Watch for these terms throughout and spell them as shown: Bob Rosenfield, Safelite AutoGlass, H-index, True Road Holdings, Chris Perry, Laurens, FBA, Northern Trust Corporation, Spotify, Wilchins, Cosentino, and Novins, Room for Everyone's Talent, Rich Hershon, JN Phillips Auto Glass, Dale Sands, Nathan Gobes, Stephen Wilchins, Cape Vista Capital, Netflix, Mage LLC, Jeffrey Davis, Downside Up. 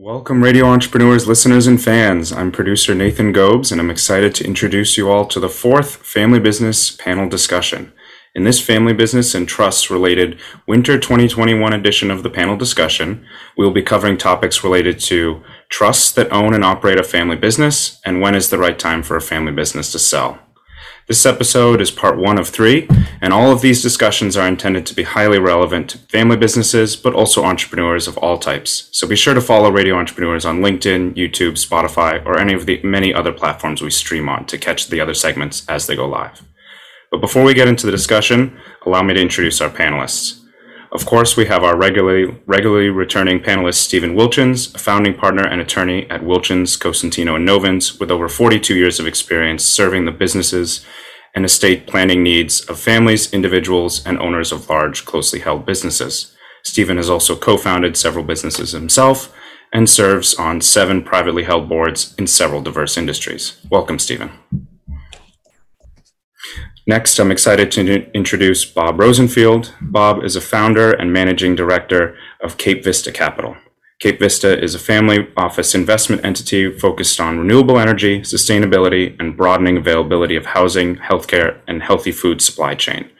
Welcome, radio entrepreneurs, listeners, and fans. I'm producer Nathan Gobes, and I'm excited to introduce you all to the fourth Family Business panel discussion. In this Family Business and Trusts-related Winter 2021 edition of the panel discussion, we will be covering topics related to trusts that own and operate a family business, and when is the right time for a family business to sell. This episode is part one of three, and all of these discussions are intended to be highly relevant to family businesses, but also entrepreneurs of all types. So be sure to follow Radio Entrepreneurs on LinkedIn, YouTube, Spotify, or any of the many other platforms we stream on to catch the other segments as they go live. But before we get into the discussion, allow me to introduce our panelists. Of course, we have our regularly returning panelist, Stephen Wilchins, a founding partner and attorney at Wilchins, Cosentino, and Novins, with over 42 years of experience serving the businesses and estate planning needs of families, individuals, and owners of large, closely held businesses. Stephen has also co-founded several businesses himself and serves on 7 privately held boards in several diverse industries. Welcome, Stephen. Next, I'm excited to introduce Bob Rosenfield. Bob is a founder and managing director of Cape Vista Capital. Cape Vista is a family office investment entity focused on renewable energy, sustainability, and broadening availability of housing, healthcare, and healthy food supply chain.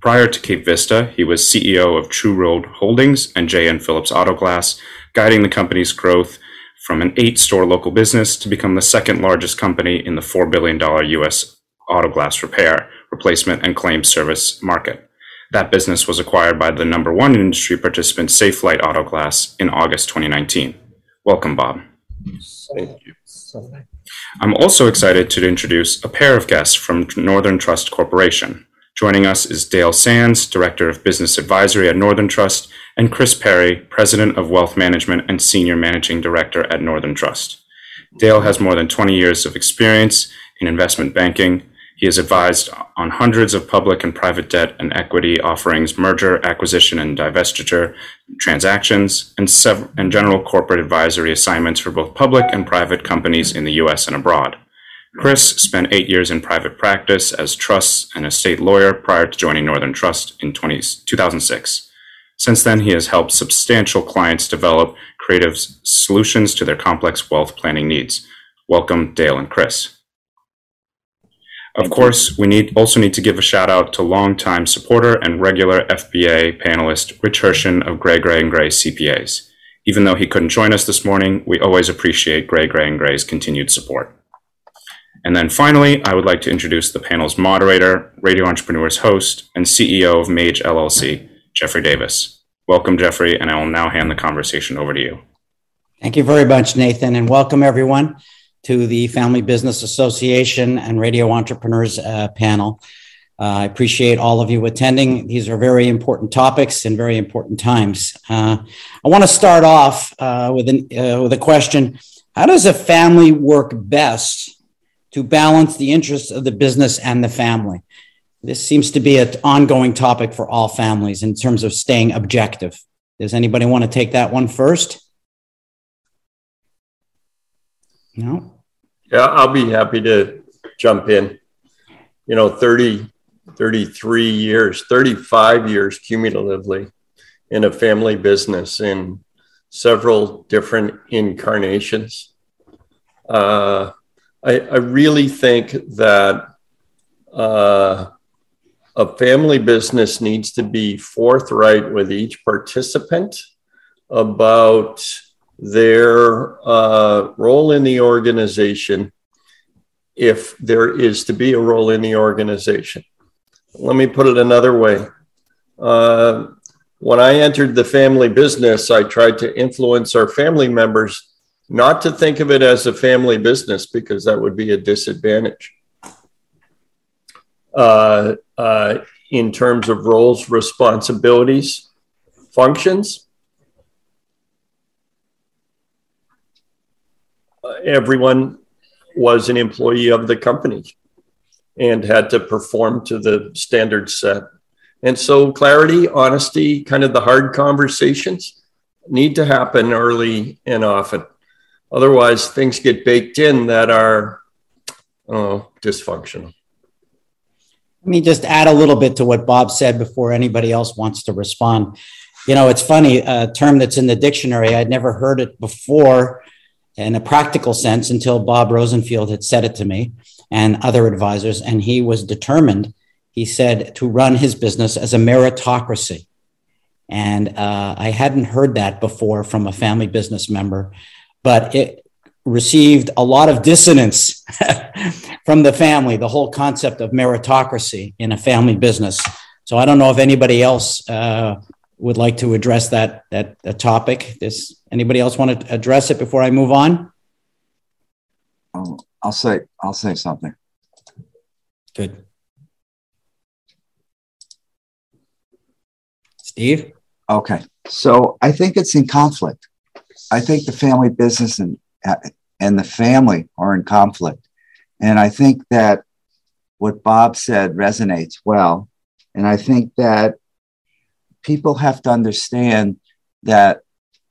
Prior to Cape Vista, he was CEO of True Road Holdings and JN Phillips Auto Glass, guiding the company's growth from an 8-store local business to become the second largest company in the $4 billion U.S. auto glass repair, replacement, and claim service market. That business was acquired by the number one industry participant, Safelite AutoGlass, in August 2019. Welcome, Bob. Thank you. I'm also excited to introduce a pair of guests from Northern Trust Corporation. Joining us is Dale Sands, Director of Business Advisory at Northern Trust, and Chris Perry, President of Wealth Management and Senior Managing Director at Northern Trust. Dale has more than 20 years of experience in investment banking. He has advised on hundreds of public and private debt and equity offerings, merger, acquisition, and divestiture transactions, and general corporate advisory assignments for both public and private companies in the U.S. and abroad. Chris spent 8 years in private practice as trust and estate lawyer prior to joining Northern Trust in 2006. Since then, he has helped substantial clients develop creative solutions to their complex wealth planning needs. Welcome, Dale and Chris. Of course, we also need to give a shout out to longtime supporter and regular FBA panelist Rich Hershon of Gray and Gray CPAs. Even though he couldn't join us this morning, we always appreciate Gray and Gray's continued support. And then finally, I would like to introduce the panel's moderator, Radio Entrepreneurs host, and CEO of Mage LLC, Jeffrey Davis. Welcome, Jeffrey, and I will now hand the conversation over to you. Thank you very much, Nathan, and welcome everyone to the Family Business Association and Radio Entrepreneurs panel. I appreciate all of you attending. These are very important topics and very important times. I want to start off with a question. How does a family work best to balance the interests of the business and the family? This seems to be an ongoing topic for all families in terms of staying objective. Does anybody want to take that one first? No. Yeah, I'll be happy to jump in. 35 years cumulatively in a family business in several different incarnations. I really think that a family business needs to be forthright with each participant about their role in the organization, if there is to be a role in the organization. Let me put it another way. When I entered the family business, I tried to influence our family members not to think of it as a family business because that would be a disadvantage in terms of roles, responsibilities, functions. Everyone was an employee of the company and had to perform to the standards set. And so clarity, honesty, kind of the hard conversations need to happen early and often. Otherwise, things get baked in that are dysfunctional. Let me just add a little bit to what Bob said before anybody else wants to respond. You know, it's funny, a term that's in the dictionary, I'd never heard it before in a practical sense until Bob Rosenfield had said it to me and other advisors. And he was determined, he said, to run his business as a meritocracy. And I hadn't heard that before from a family business member, but it received a lot of dissonance from the family, the whole concept of meritocracy in a family business. So I don't know if anybody else would like to address that topic. Does anybody else want to address it before I move on? I'll say something. Good. Steve? Okay. So I think it's in conflict. I think the family business and the family are in conflict. And I think that what Bob said resonates well. And I think that people have to understand that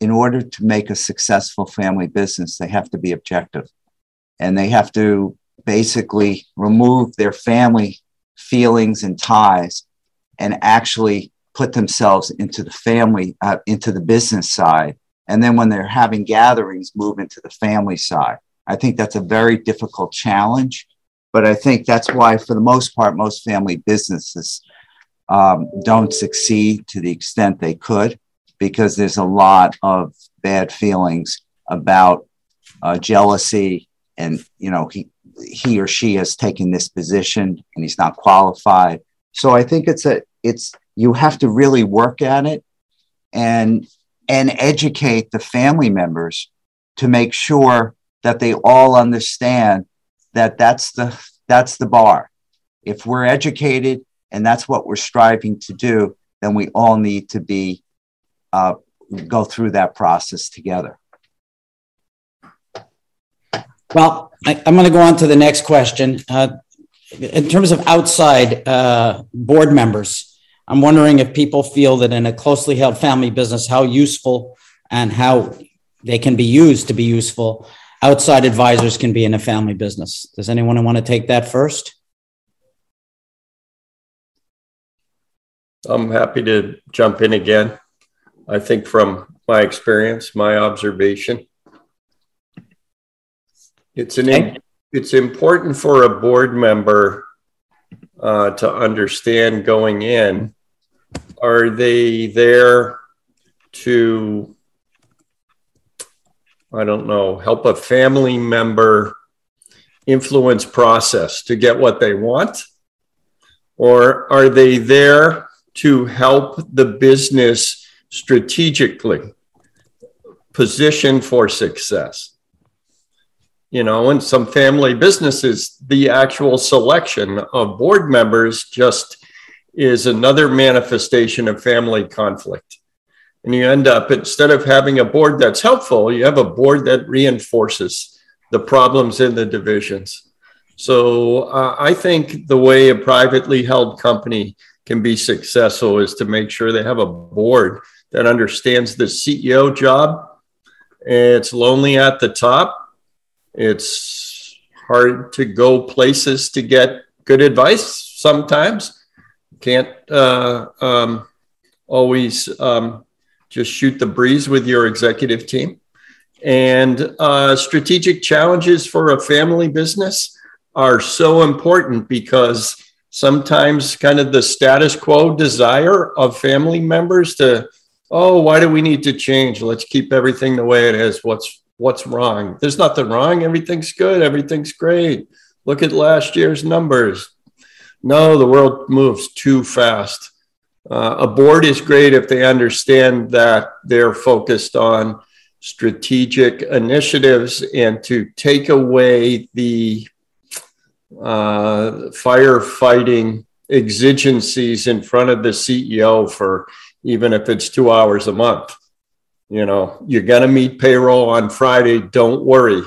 in order to make a successful family business, they have to be objective. And they have to basically remove their family feelings and ties and actually put themselves into the family, into the business side. And then when they're having gatherings, move into the family side. I think that's a very difficult challenge, but I think that's why, for the most part, most family businesses don't succeed to the extent they could, because there's a lot of bad feelings about jealousy and, you know, he or she has taken this position and he's not qualified. So I think you have to really work at it and educate the family members to make sure that they all understand that that's the bar. If we're educated and that's what we're striving to do, then we all need to be go through that process together. Well, I'm going to go on to the next question. In terms of outside board members, I'm wondering if people feel that in a closely held family business, how useful and how they can be used to be useful outside advisors can be in a family business. Does anyone want to take that first? I'm happy to jump in again. I think from my experience, my observation, it's important for a board member to understand going in, are they there to, I don't know, help a family member influence process to get what they want? Or are they there to help the business strategically position for success? You know, in some family businesses, the actual selection of board members just is another manifestation of family conflict. And you end up, instead of having a board that's helpful, you have a board that reinforces the problems in the divisions. So I think the way a privately held company can be successful is to make sure they have a board that understands the CEO job. It's lonely at the top. It's hard to go places to get good advice sometimes. Can't always just shoot the breeze with your executive team. And strategic challenges for a family business are so important, because sometimes kind of the status quo desire of family members to, oh, why do we need to change? Let's keep everything the way it is. What's wrong? There's nothing wrong. Everything's good. Everything's great. Look at last year's numbers. No, the world moves too fast. A board is great if they understand that they're focused on strategic initiatives and to take away the firefighting exigencies in front of the CEO for, even if it's 2 hours a month. You know, you're going to meet payroll on Friday. Don't worry.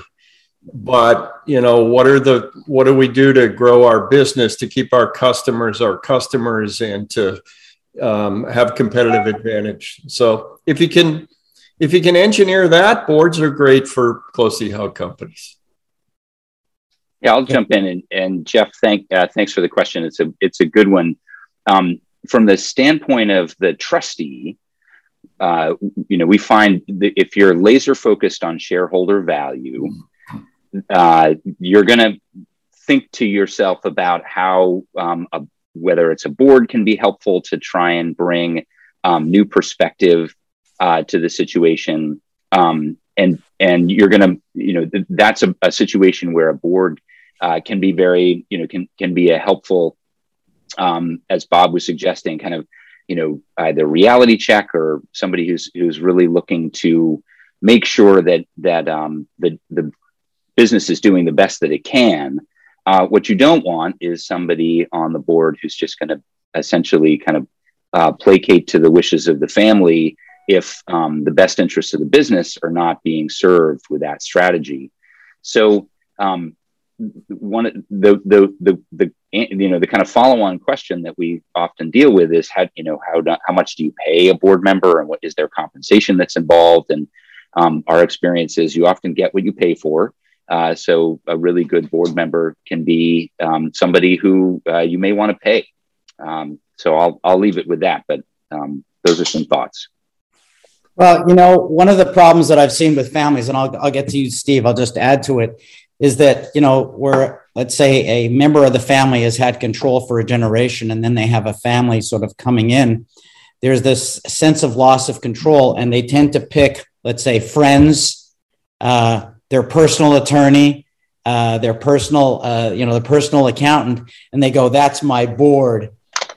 But, you know, what do we do to grow our business, to keep our customers and to have competitive advantage? So if you can engineer that, boards are great for closely held companies. Yeah, I'll jump in. And Jeff, thanks for the question. It's a good one. From the standpoint of the trustee, we find that if you're laser focused on shareholder value, you're going to think to yourself about how whether it's a board can be helpful to try and bring new perspective to the situation. And you're going to, that's a situation where a board can be very, can be a helpful, as Bob was suggesting, kind of, either reality check or somebody who's really looking to make sure that the business is doing the best that it can. What you don't want is somebody on the board who's just going to essentially kind of placate to the wishes of the family if the best interests of the business are not being served with that strategy. So the kind of follow-on question that we often deal with is how much do you pay a board member, and what is their compensation that's involved? And our experience is you often get what you pay for. So a really good board member can be somebody who you may want to pay. So I'll leave it with that, but those are some thoughts. Well, one of the problems that I've seen with families, and I'll get to you, Steve, I'll just add to it, is that, where, let's say, a member of the family has had control for a generation, and then they have a family sort of coming in, there's this sense of loss of control, and they tend to pick, let's say, friends, their personal attorney, their personal, the personal accountant, and they go, that's my board.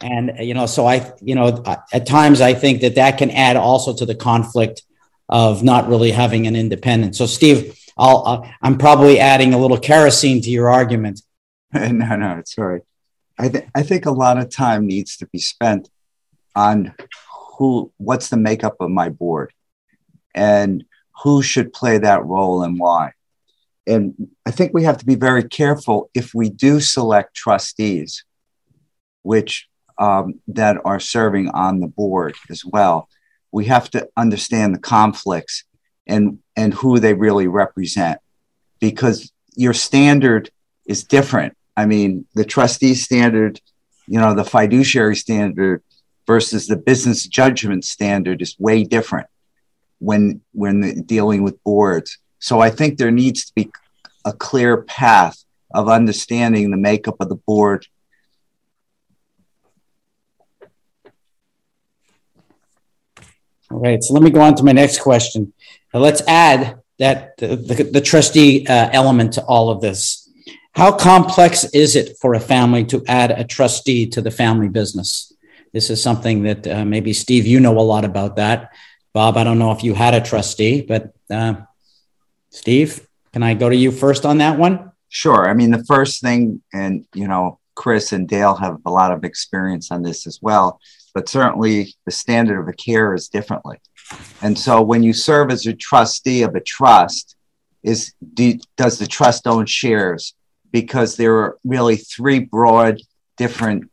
And, so at times I think that can add also to the conflict of not really having an independent. So, Steve, I'm probably adding a little kerosene to your argument. No, it's all right. I think a lot of time needs to be spent on what's the makeup of my board and who should play that role and why. And I think we have to be very careful if we do select trustees, which that are serving on the board as well. We have to understand the conflicts and who they really represent, because your standard is different. I mean, the trustee standard, the fiduciary standard versus the business judgment standard is way different when dealing with boards. So I think there needs to be a clear path of understanding the makeup of the board. All right, so let me go on to my next question. Now let's add that the trustee element to all of this. How complex is it for a family to add a trustee to the family business? This is something that maybe, Steve, you know a lot about that. Bob, I don't know if you had a trustee, but Steve, can I go to you first on that one? Sure. I mean, the first thing, and, Chris and Dale have a lot of experience on this as well, but certainly the standard of care is differently. And so when you serve as a trustee of a trust, does the trust own shares? Because there are really three broad different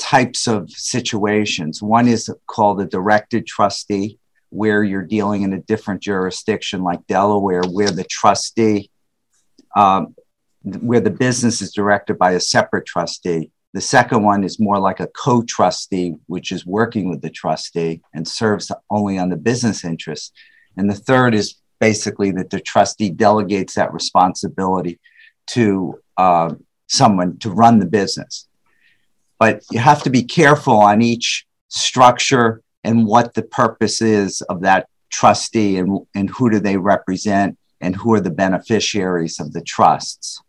types of situations. One is called a directed trustee, where you're dealing in a different jurisdiction like Delaware, where the trustee, where the business is directed by a separate trustee. The second one is more like a co-trustee, which is working with the trustee and serves only on the business interest. And the third is basically that the trustee delegates that responsibility to someone to run the business. But you have to be careful on each structure and what the purpose is of that trustee and who do they represent and who are the beneficiaries of the trusts.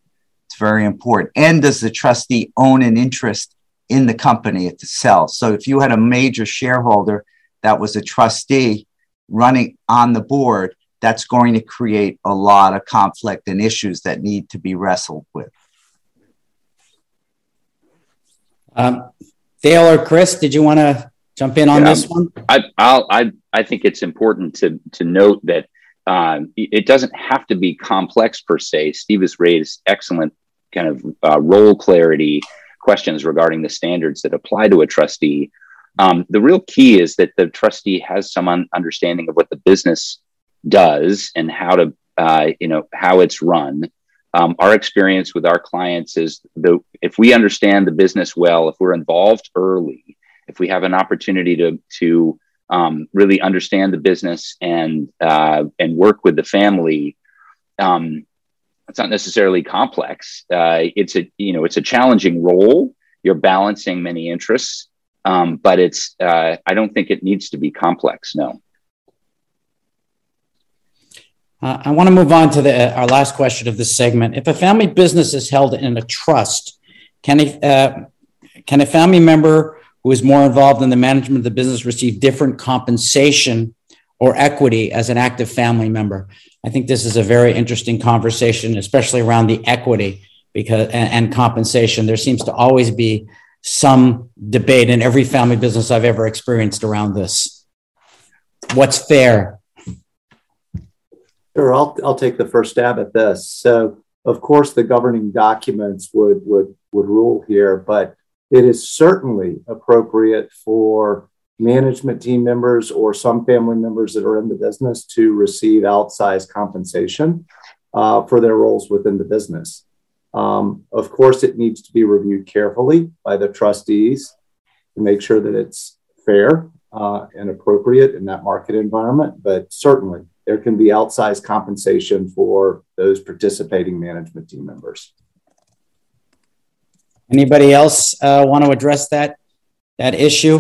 Very important. And does the trustee own an interest in the company itself? So if you had a major shareholder that was a trustee running on the board, that's going to create a lot of conflict and issues that need to be wrestled with. Dale or Chris, did you want to jump in on this one? I think it's important to note that it doesn't have to be complex per se. Steve has raised excellent kind of role clarity questions regarding the standards that apply to a trustee. The real key is that the trustee has some understanding of what the business does and how to, how it's run. Our experience with our clients is if we understand the business well, if we're involved early, if we have an opportunity to really understand the business and work with the family. It's not necessarily complex. It's a challenging role. You're balancing many interests, but it's I don't think it needs to be complex. No. I want to move on to our last question of this segment. If a family business is held in a trust, can a family member who is more involved in the management of the business receive different compensation or equity as an active family member? I think this is a very interesting conversation, especially around the equity and compensation. There seems to always be some debate in every family business I've ever experienced around this. What's fair? Sure, I'll take the first stab at this. So, of course, the governing documents would rule here, but it is certainly appropriate for management team members or some family members that are in the business to receive outsized compensation for their roles within the business. Of course, it needs to be reviewed carefully by the trustees to make sure that it's fair and appropriate in that market environment, but certainly there can be outsized compensation for those participating management team members. Anybody else want to address that issue?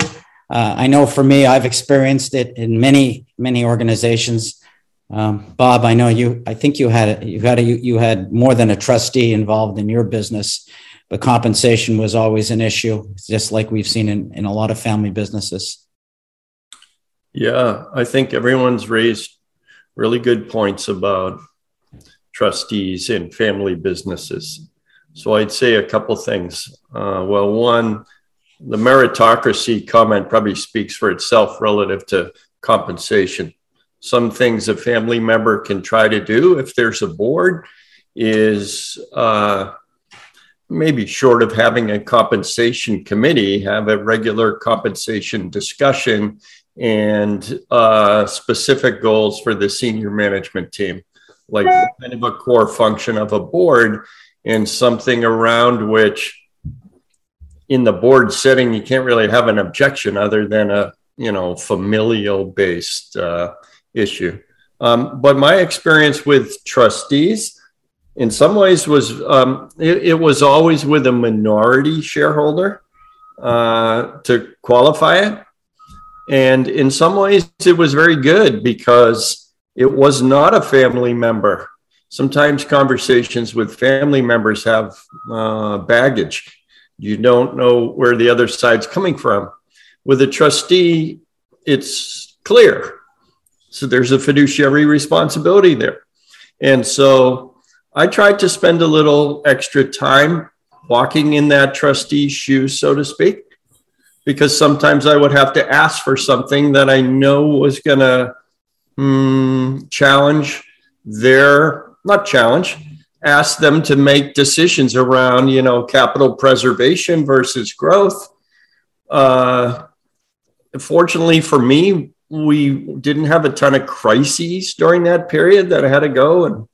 I know for me, I've experienced it in many, many organizations. Bob, I know you. I think you had more than a trustee involved in your business, but compensation was always an issue, just like we've seen in a lot of family businesses. Yeah, I think everyone's raised really good points about trustees and family businesses. So I'd say a couple things. Well, one, the meritocracy comment probably speaks for itself relative to compensation. Some things a family member can try to do if there's a board is maybe short of having a compensation committee, have a regular compensation discussion and specific goals for the senior management team, like kind of a core function of a board and something around which in the board setting, you can't really have an objection other than a, familial based issue. But my experience with trustees in some ways was, it was always with a minority shareholder to qualify it. And in some ways, it was very good because it was not a family member. Sometimes conversations with family members have baggage. You don't know where the other side's coming from. With a trustee, it's clear. So there's a fiduciary responsibility there. And so I tried to spend a little extra time walking in that trustee's shoes, so to speak, because sometimes I would have to ask for something that I know was going to ask them to make decisions around, capital preservation versus growth. Fortunately for me, we didn't have a ton of crises during that period that I had to go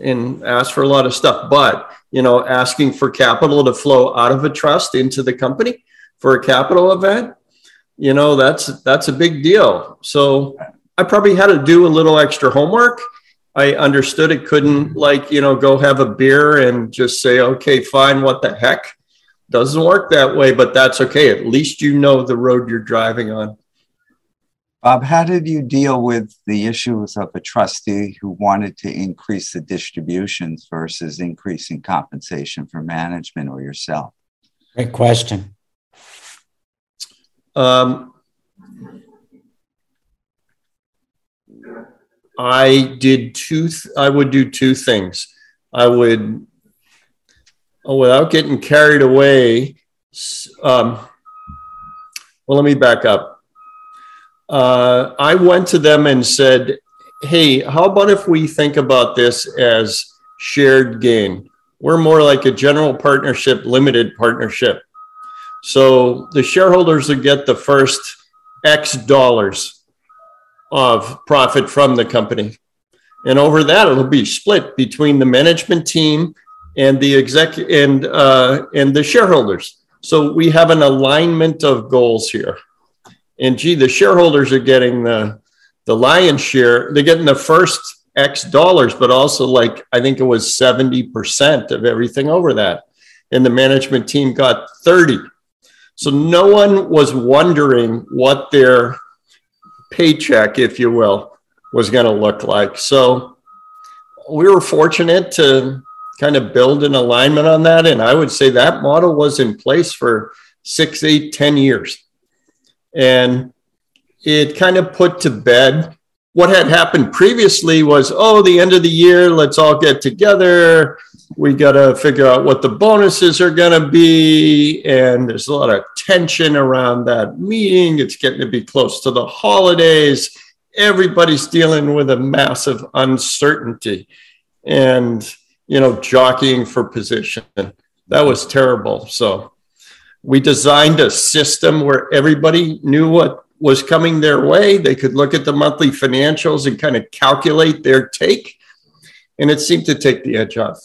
and ask for a lot of stuff. But, asking for capital to flow out of a trust into the company for a capital event, that's a big deal. So I probably had to do a little extra homework. I understood it couldn't go have a beer and just say, okay, fine, what the heck? Doesn't work that way, but that's okay. At least you know the road you're driving on. Bob, how did you deal with the issues of a trustee who wanted to increase the distributions versus increasing compensation for management or yourself? Great question. I would do two things. I would, without getting carried away. Let me back up. I went to them and said, "Hey, how about if we think about this as shared gain? We're more like a general partnership, limited partnership. So the shareholders would get the first X dollars of profit from the company. And over that, it'll be split between the management team and the exec and the shareholders. So we have an alignment of goals here. And gee, the shareholders are getting the lion's share. They're getting the first X dollars, but also, like, I think it was 70% of everything over that. And the management team got 30. So no one was wondering what their paycheck, if you will, was going to look like. So we were fortunate to kind of build an alignment on that. And I would say that model was in place for 6, 8, 10 years. And it kind of put to bed what had happened previously was, oh, the end of the year, let's all get together. We got to figure out what the bonuses are going to be. And there's a lot of tension around that meeting. It's getting to be close to the holidays. Everybody's dealing with a massive uncertainty and, you know, jockeying for position. That was terrible. So we designed a system where everybody knew what was coming their way. They could look at the monthly financials and kind of calculate their take. And it seemed to take the edge off.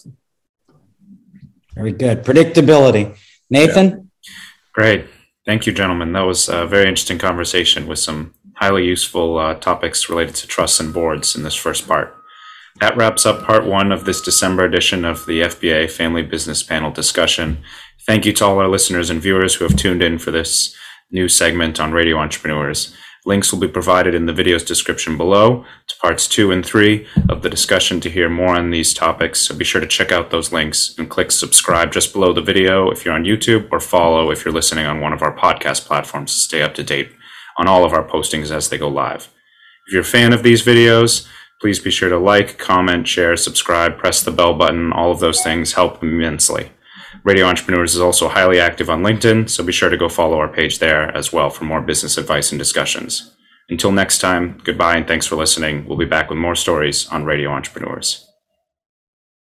Very good. Predictability. Nathan? Yeah. Great. Thank you, gentlemen. That was a very interesting conversation with some highly useful topics related to trusts and boards in this first part. That wraps up part one of this December edition of the FBA Family Business Panel discussion. Thank you to all our listeners and viewers who have tuned in for this new segment on Radio Entrepreneurs. Links will be provided in the video's description below to parts 2 and 3 of the discussion to hear more on these topics. So be sure to check out those links and click subscribe just below the video if you're on YouTube, or follow if you're listening on one of our podcast platforms to stay up to date on all of our postings as they go live. If you're a fan of these videos, please be sure to like, comment, share, subscribe, press the bell button. All of those things help immensely. Radio Entrepreneurs is also highly active on LinkedIn, so be sure to go follow our page there as well for more business advice and discussions. Until next time, goodbye and thanks for listening. We'll be back with more stories on Radio Entrepreneurs.